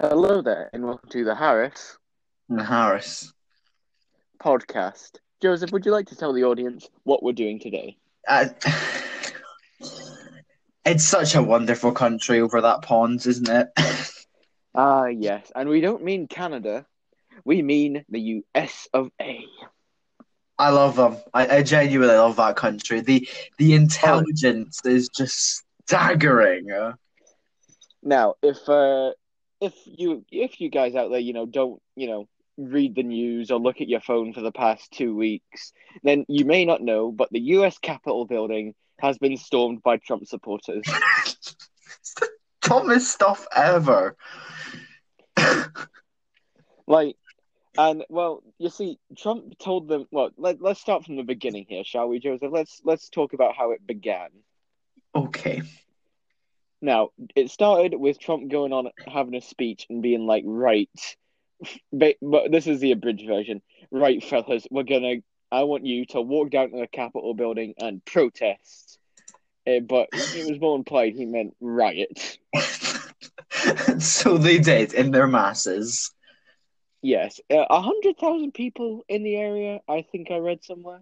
Hello there, and welcome to The Harris Podcast. Joseph, would you like to tell the audience what we're doing today? It's such a wonderful country over that pond, isn't it? Yes. And we don't mean Canada. We mean the US of A. I love them. I genuinely love that country. The intelligence is just staggering. Now, if you guys out there, don't, read the news or look at your phone for the past 2 weeks, then you may not know, but the US Capitol building has been stormed by Trump supporters. It's the dumbest stuff ever. Trump told them, let's start from the beginning here, shall we, Joseph? Let's talk about how it began. Okay. Now, it started with Trump going on, having a speech and being like, right, but this is the abridged version. Right, fellas, I want you to walk down to the Capitol building and protest. But it was more implied he meant riot. So they did, in their masses. Yes. 100,000 people in the area, I think I read somewhere.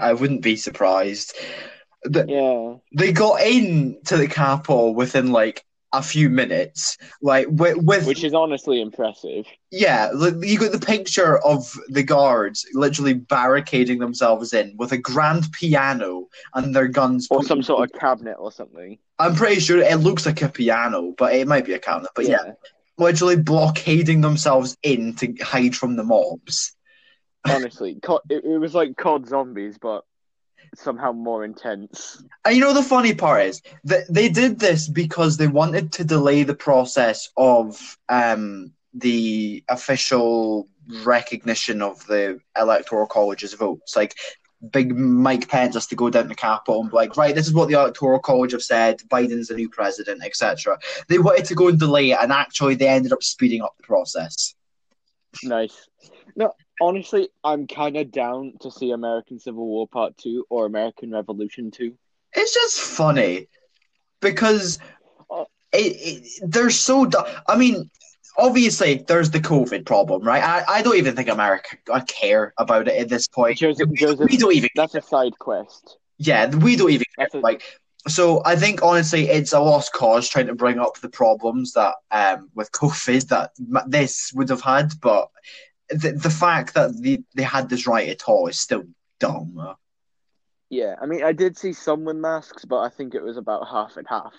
I wouldn't be surprised. They got in to the Capitol within a few minutes, which is honestly impressive. Yeah, you got the picture of the guards literally barricading themselves in with a grand piano and their guns, or some sort of cabinet or something. I'm pretty sure it looks like a piano, but it might be a cabinet. But yeah, literally blockading themselves in to hide from the mobs. Honestly, it was like COD zombies, but somehow more intense. And the funny part is that they did this because they wanted to delay the process of the official recognition of the Electoral College's votes. Big Mike Pence has to go down to the Capitol and be like, right, this is what the Electoral College have said, Biden's the new president, etc. They wanted to go and delay it, and actually they ended up speeding up the process. Nice. No, honestly, I'm kind of down to see American Civil War Part 2 or American Revolution 2. It's just funny because they're so... I mean, obviously, there's the COVID problem, right? I don't even think America care about it at this point. Joseph, we don't even... That's a side quest. Yeah, we don't even care. So I think, honestly, it's a lost cause trying to bring up the problems that with COVID that this would have had, but... The fact that they had this right at all is still dumb. Yeah, I mean, I did see some with masks, but I think it was about half and half.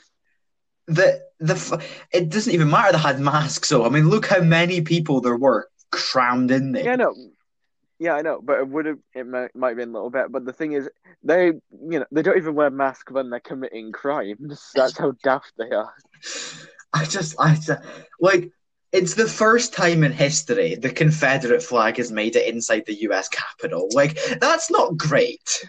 It doesn't even matter they had masks, though. I mean, look how many people there were crammed in there. Yeah, I know, but it might have been a little bit. But the thing is, they don't even wear masks when they're committing crimes. That's how daft they are. It's the first time in history the Confederate flag has made it inside the U.S. Capitol. That's not great.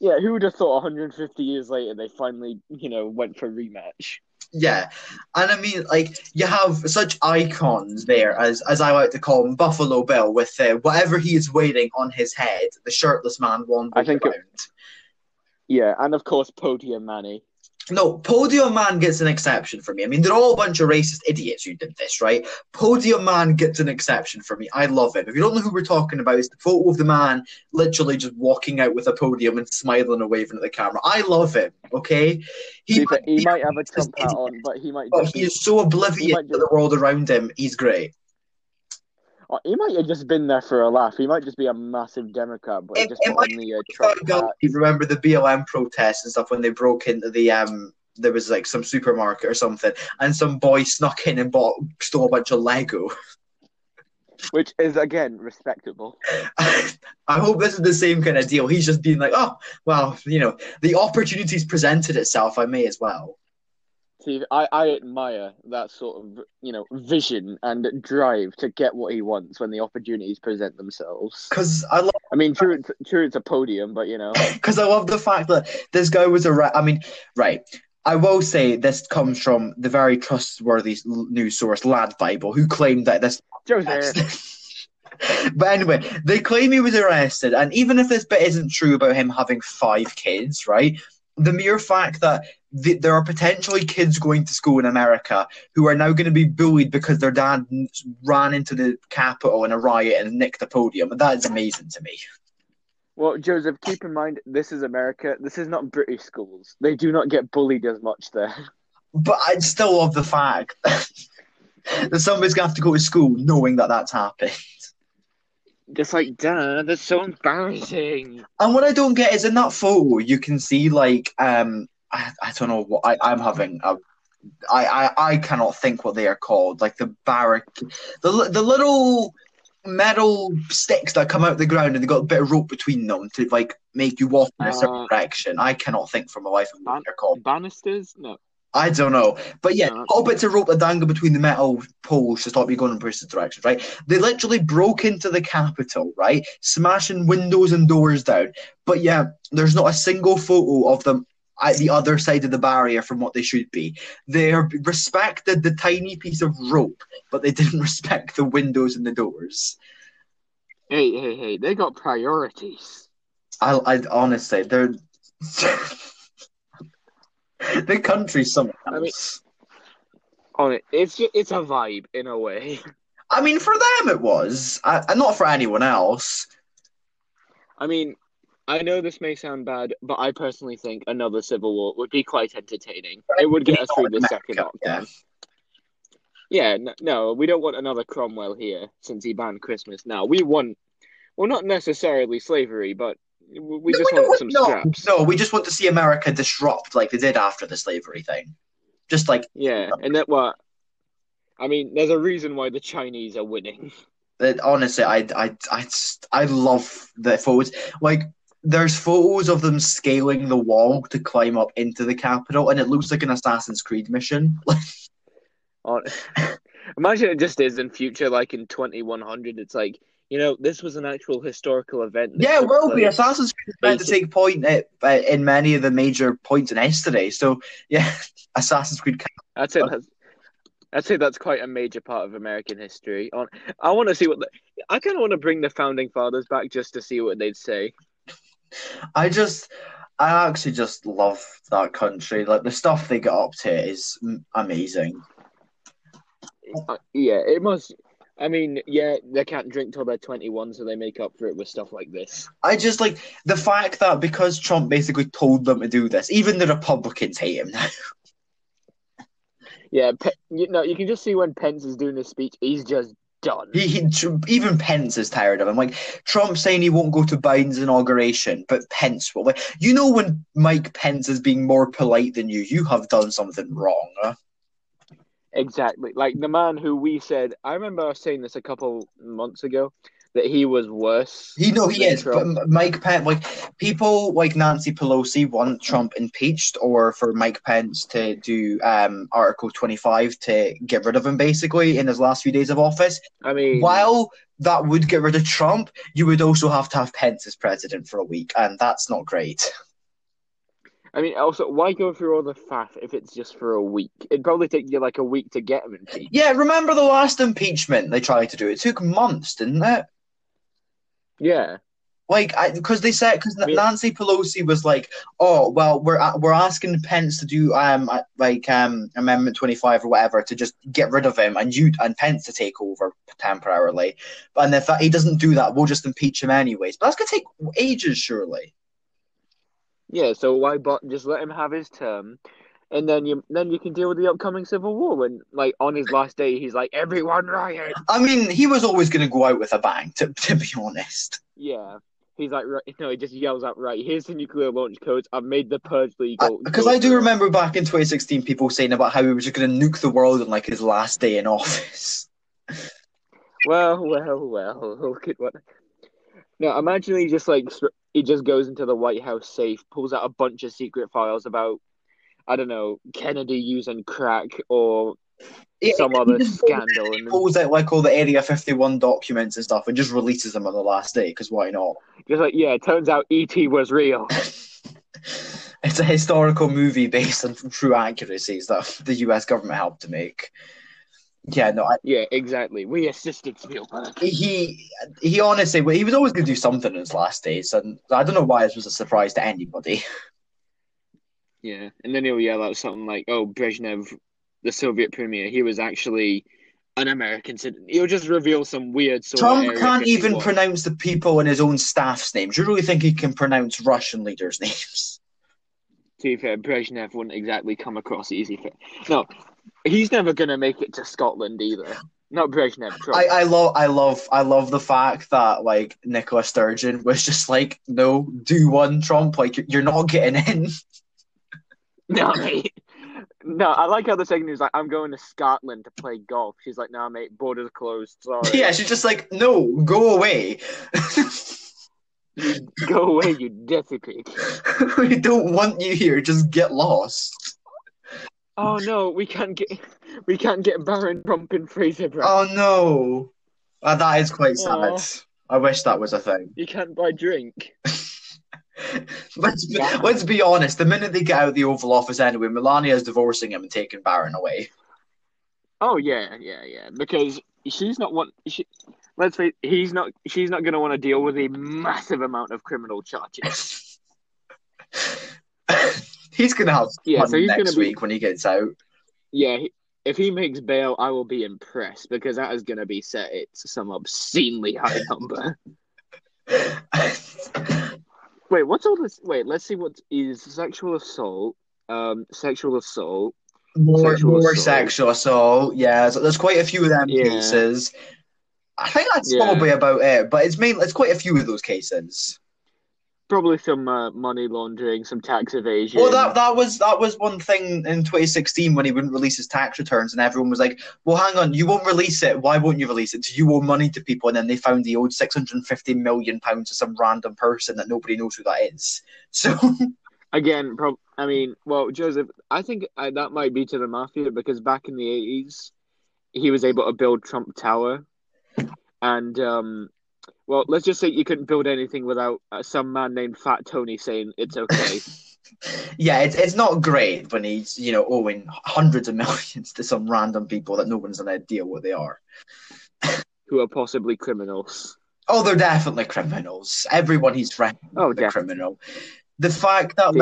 Yeah, who would have thought 150 years later they finally, went for a rematch? Yeah, and I mean, you have such icons there, as I like to call him, Buffalo Bill, with whatever he is wearing on his head, the shirtless man wandering around. Yeah, and of course, Podium Manny. No, Podium Man gets an exception for me. I mean, they're all a bunch of racist idiots who did this, right? Podium Man gets an exception for me. I love him. If you don't know who we're talking about, it's the photo of the man literally just walking out with a podium and smiling and waving at the camera. I love him, okay? He might have a Trump hat on, but he might... But he is so oblivious to the world around him. He's great. Oh, he might have just been there for a laugh. He might just be a massive Democrat, but you remember the BLM protests and stuff when they broke into the there was some supermarket or something, and some boy snuck in and stole a bunch of Lego, which is again respectable. I hope this is the same kind of deal. He's just being like, oh well, the opportunity's presented itself. I may as well. I admire that sort of, vision and drive to get what he wants when the opportunities present themselves. True, it's a podium, but Because I love the fact that this guy was I will say this comes from the very trustworthy news source, Lad Bible, who claimed that this... Joseph. But anyway, they claim he was arrested, and even if this bit isn't true about him having 5 kids, right, the mere fact that there are potentially kids going to school in America who are now going to be bullied because their dad ran into the Capitol in a riot and nicked the podium. And that is amazing to me. Well, Joseph, keep in mind, this is America. This is not British schools. They do not get bullied as much there. But I still love the fact that somebody's going to have to go to school knowing that that's happened. Just like, duh, that's so embarrassing. And what I don't get is in that photo, you can see, like, I don't know what I'm having. I cannot think what they are called. Like the barrack, the little metal sticks that come out of the ground and they got a bit of rope between them to like make you walk in a certain direction. I cannot think for my life of what they're called. Banisters? No. I don't know. But yeah, little bits of rope that dangle between the metal poles to stop you going in opposite directions, right? They literally broke into the Capitol, right? Smashing windows and doors down. But yeah, there's not a single photo of them at the other side of the barrier from what they should be. They respected the tiny piece of rope, but they didn't respect the windows and the doors. Hey, they got priorities. I honestly, they're... the country's something else. I mean, it's a vibe, in a way. I mean, for them it was, and not for anyone else. I mean... I know this may sound bad, but I personally think another civil war would be quite entertaining. It would get us through the second lockdown. Yeah, no, we don't want another Cromwell here, since he banned Christmas now. We want, well, not necessarily slavery, but we just want some scraps. No, we just want to see America disrupt like they did after the slavery thing. Just like... Yeah, and that what... I mean, there's a reason why the Chinese are winning. Honestly, I love the photos. Like... There's photos of them scaling the wall to climb up into the Capitol, and it looks like an Assassin's Creed mission. Imagine it just is in future, like in 2100. It's like, you know, this was an actual historical event. Yeah, it will be. Assassin's Creed is meant to take point in many of the major points in history. So, yeah, Assassin's Creed. I'd say that's quite a major part of American history. I want to see what... I kind of want to bring the Founding Fathers back just to see what they'd say. I actually just love that country. Like, the stuff they get up to is amazing. Yeah, it must... I mean, yeah, they can't drink till they're 21, so they make up for it with stuff like this. I just, like, the fact that because Trump basically told them to do this, even the Republicans hate him now. Yeah, you can just see when Pence is doing his speech, he's just... done. Even Pence is tired of him. Like, Trump saying he won't go to Biden's inauguration, but Pence will. Like, you know when Mike Pence is being more polite than you, you have done something wrong. Exactly. Like, the man who we said, I remember us saying this a couple months ago, that he was worse. You know he is, Trump. But Mike Pence, like, people like Nancy Pelosi want Trump impeached or for Mike Pence to do Article 25 to get rid of him, basically, in his last few days of office. I mean... While that would get rid of Trump, you would also have to have Pence as president for a week, and that's not great. I mean, also, why go through all the faff if it's just for a week? It'd probably take you, like, a week to get him impeached. Yeah, remember the last impeachment they tried to do? It took months, didn't it? Yeah, like Nancy Pelosi was like, "Oh, well, we're asking Pence to do Amendment 25 or whatever to just get rid of him and Pence to take over temporarily, and if he doesn't do that, we'll just impeach him anyways." But that's gonna take ages, surely. Yeah, so why but just let him have his term, and then you can deal with the upcoming civil war when, like, on his last day, he's like, everyone riot. I mean, he was always going to go out with a bang, to be honest. Yeah. He's like, right, no, he just yells out, right, here's the nuclear launch codes. I've made the purge legal. Because I do remember back in 2016, people saying about how he was just going to nuke the world on, like, his last day in office. Well. Look at what... No, imagine he just, like, he just goes into the White House safe, pulls out a bunch of secret files about... I don't know, Kennedy using crack or some other scandal. He pulls out, like, all the Area 51 documents and stuff and just releases them on the last day, because why not? Just like, yeah, it turns out E.T. was real. It's a historical movie based on true accuracies that the US government helped to make. Yeah, no. Yeah, exactly. We assisted Spielberg. He honestly, he was always going to do something in his last days, and I don't know why this was a surprise to anybody. Yeah, and then he'll yell out something like, oh, Brezhnev, the Soviet premier, he was actually an American citizen. He'll just reveal some weird sort of... Trump can't even pronounce the people in his own staff's names. You really think he can pronounce Russian leaders' names? To be fair, Brezhnev wouldn't exactly come across easy. No, he's never going to make it to Scotland either. Not Brezhnev, Trump. I love the fact that, like, Nicola Sturgeon was just like, no, do one, Trump. Like, you're not getting in. No, mate. No, I like how the second he was like, I'm going to Scotland to play golf. She's like, nah, mate, borders closed. Sorry. Yeah, she's just like, no, go away. Go away, you dirty pig. We don't want you here. Just get lost. Oh no, we can't get Baron Trump and Fraser Brown. Oh no, that is quite sad. Aww. I wish that was a thing. You can't buy drink. Let's be honest. The minute they get out of the Oval Office, anyway, Melania is divorcing him and taking Baron away. Oh yeah. Because she's not one. Let's face it, she's not going to want to deal with a massive amount of criminal charges. He's going to have fun next week when he gets out. Yeah, if he makes bail, I will be impressed because that is going to be set at some obscenely high number. Wait, what's all this? Wait, let's see what is sexual assault. More sexual assault, yeah. So there's quite a few of them cases. I think that's probably about it, but it's quite a few of those cases. Probably some money laundering, some tax evasion. Well, that was one thing in 2016 when he wouldn't release his tax returns, and everyone was like, "Well, hang on, you won't release it. Why won't you release it? Do you owe money to people?" And then they found he owed £650 million to some random person that nobody knows who that is. So again, Joseph, I think that might be to the mafia because back in the 80s, he was able to build Trump Tower. And, well, let's just say you couldn't build anything without some man named Fat Tony saying it's okay. Yeah, it's not great when he's, owing hundreds of millions to some random people that no one's an idea what they are. Who are possibly criminals. Oh, they're definitely criminals. Everyone he's friends with is a criminal. The fact that,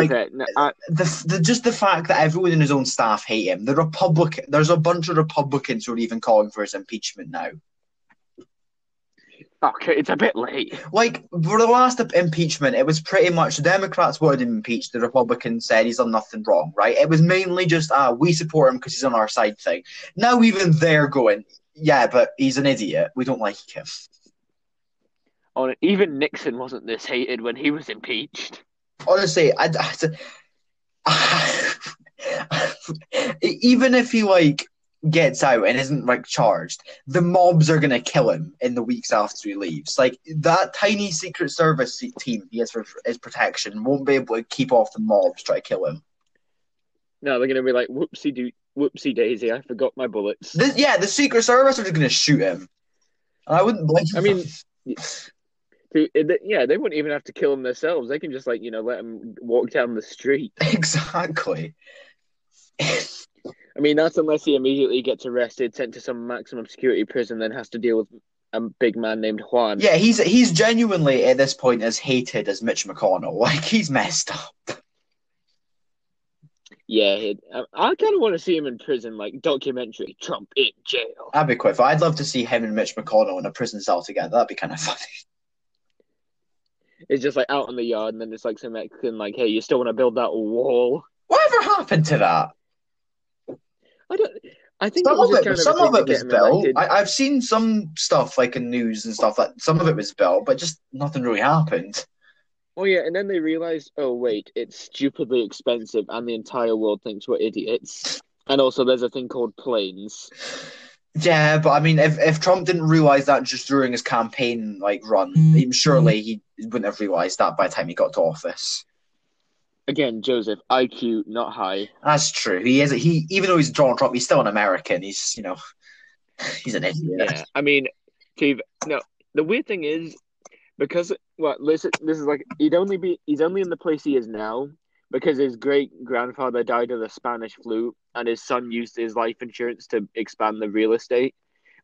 the fact that everyone in his own staff hate him. There's a bunch of Republicans who are even calling for his impeachment now. Okay, it's a bit late. Like, for the last impeachment, it was pretty much the Democrats wanted him impeached. The Republicans said he's done nothing wrong, right? It was mainly just, we support him because he's on our side thing. Now even they're going, yeah, but he's an idiot. We don't like him. Oh, even Nixon wasn't this hated when he was impeached. Honestly, I even if he, gets out and isn't charged, the mobs are gonna kill him in the weeks after he leaves. Like that tiny Secret Service team he has for his protection won't be able to keep off the mobs try to kill him. No, they're gonna be like whoopsie daisy, I forgot my bullets. The Secret Service are just gonna shoot him. I wouldn't blame him. I mean, they wouldn't even have to kill him themselves. They can just let him walk down the street. Exactly. I mean, that's unless he immediately gets arrested, sent to some maximum security prison, then has to deal with a big man named Juan. Yeah, he's genuinely, at this point, as hated as Mitch McConnell. Like, he's messed up. Yeah, I kind of want to see him in prison, documentary, Trump in jail. That'd be quite fun. I'd love to see him and Mitch McConnell in a prison cell together. That'd be kind of funny. It's just, out in the yard, and then it's, some Mexican, hey, you still want to build that wall? Whatever happened to that? I think some of it was built. I've seen some stuff in news and stuff that some of it was built, but just nothing really happened. Oh yeah, and then they realized, oh wait, it's stupidly expensive, and the entire world thinks we're idiots. And also, there's a thing called planes. Yeah, but I mean, if Trump didn't realize that just during his campaign run, surely he wouldn't have realized that by the time he got to office. Again, Joseph, IQ not high. That's true. He is. He even though he's Donald Trump, he's still an American. He's he's an idiot. Yeah, I mean, Steve. No, the weird thing is because this is he's only in the place he is now because his great grandfather died of the Spanish flu, and his son used his life insurance to expand the real estate,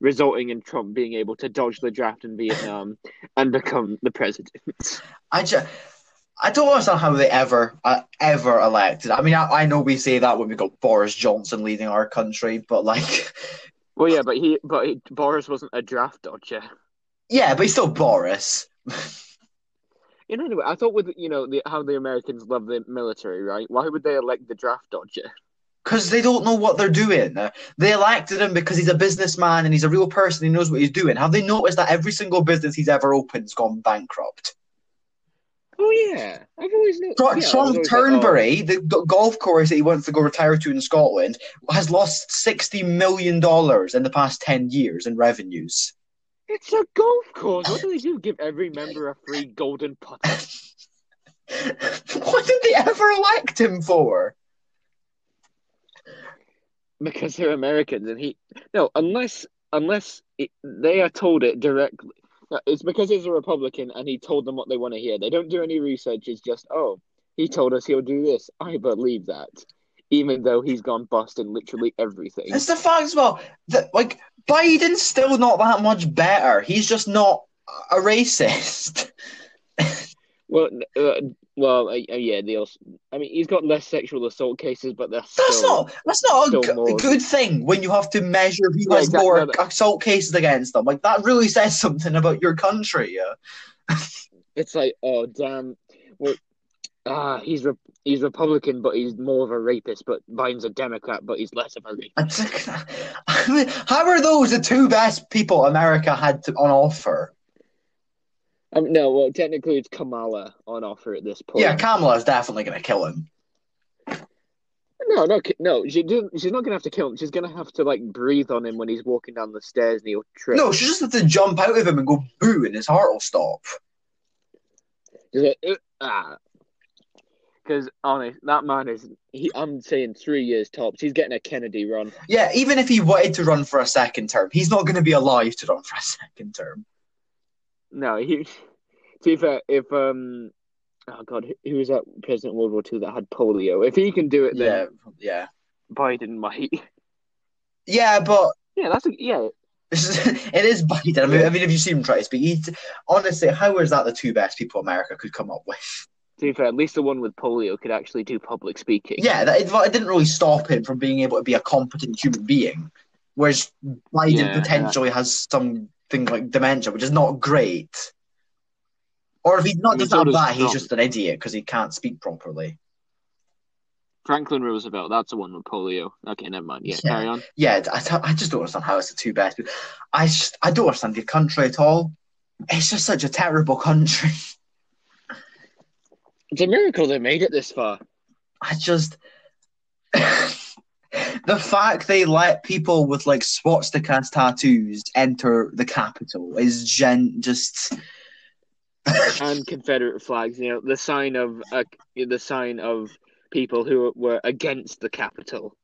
resulting in Trump being able to dodge the draft in Vietnam and become the president. I don't understand how they ever elected. I mean, I know we say that when we got Boris Johnson leading our country, but like, well, yeah, but Boris wasn't a draft dodger. Yeah, but he's still Boris. In any way, I thought with how the Americans love the military, right? Why would they elect the draft dodger? Because they don't know what they're doing. They elected him because he's a businessman and he's a real person. He knows what he's doing. Have they noticed that every single business he's ever opened's gone bankrupt? Oh, yeah. I've always known. Trump Turnberry, the golf course that he wants to go retire to in Scotland, has lost $60 million in the past 10 years in revenues. It's a golf course. What do they do? Give every member a free golden putter? What did they ever elect him for? Because they're Americans, and unless they are told it directly. No, it's because he's a Republican and he told them what they want to hear. They don't do any research. It's just, oh, he told us he'll do this. I believe that, even though he's gone bust in literally everything. It's the fact as well that, like, Biden's still not that much better. He's just not a racist. Well, yeah. He's got less sexual assault cases, but that's not a good thing when you have to measure people assault cases against them. Like, that really says something about your country. Yeah. It's like, oh damn, he's Republican, but he's more of a rapist. But Biden's a Democrat, but he's less of a rapist. I mean, how are those the two best people America had on offer? Technically it's Kamala on offer at this point. Yeah, Kamala's definitely going to kill him. No, she's not going to have to kill him. She's going to have to, like, breathe on him when he's walking down the stairs and he'll trip. No, she just has to jump out of him and go boo and his heart will stop. Because, honest, that man is... I'm saying 3 years tops. He's getting a Kennedy run. Yeah, even if he wanted to run for a second term, he's not going to be alive to run for a second term. No, to be fair, if who was that president of World War II that had polio? If he can do it, then yeah, Biden might. Yeah, but it is Biden. I mean, if you see him try to speak, honestly, how is that the two best people America could come up with? To be fair, at least the one with polio could actually do public speaking. Yeah, it didn't really stop him from being able to be a competent human being, whereas Biden potentially has some. Things like dementia, which is not great. Or if he's not just that, he's just an idiot because he can't speak properly. Franklin Roosevelt, that's the one with polio. Okay, never mind. Yeah, carry on. Yeah, I just don't understand how it's the two best. I don't understand your country at all. It's just such a terrible country. It's a miracle they made it this far. The fact they let people with, like, swastika tattoos enter the Capitol is just and Confederate flags, the sign of people who were against the Capitol.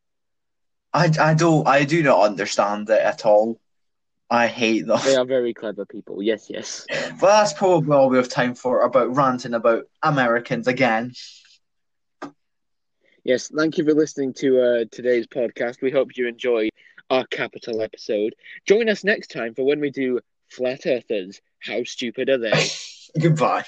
I do not understand it at all. I hate them. They are very clever people. Yes. Well, that's probably all we have time for about ranting about Americans again. Yes, thank you for listening to today's podcast. We hope you enjoyed our Capital episode. Join us next time for when we do Flat Earthers. How stupid are they? Goodbye.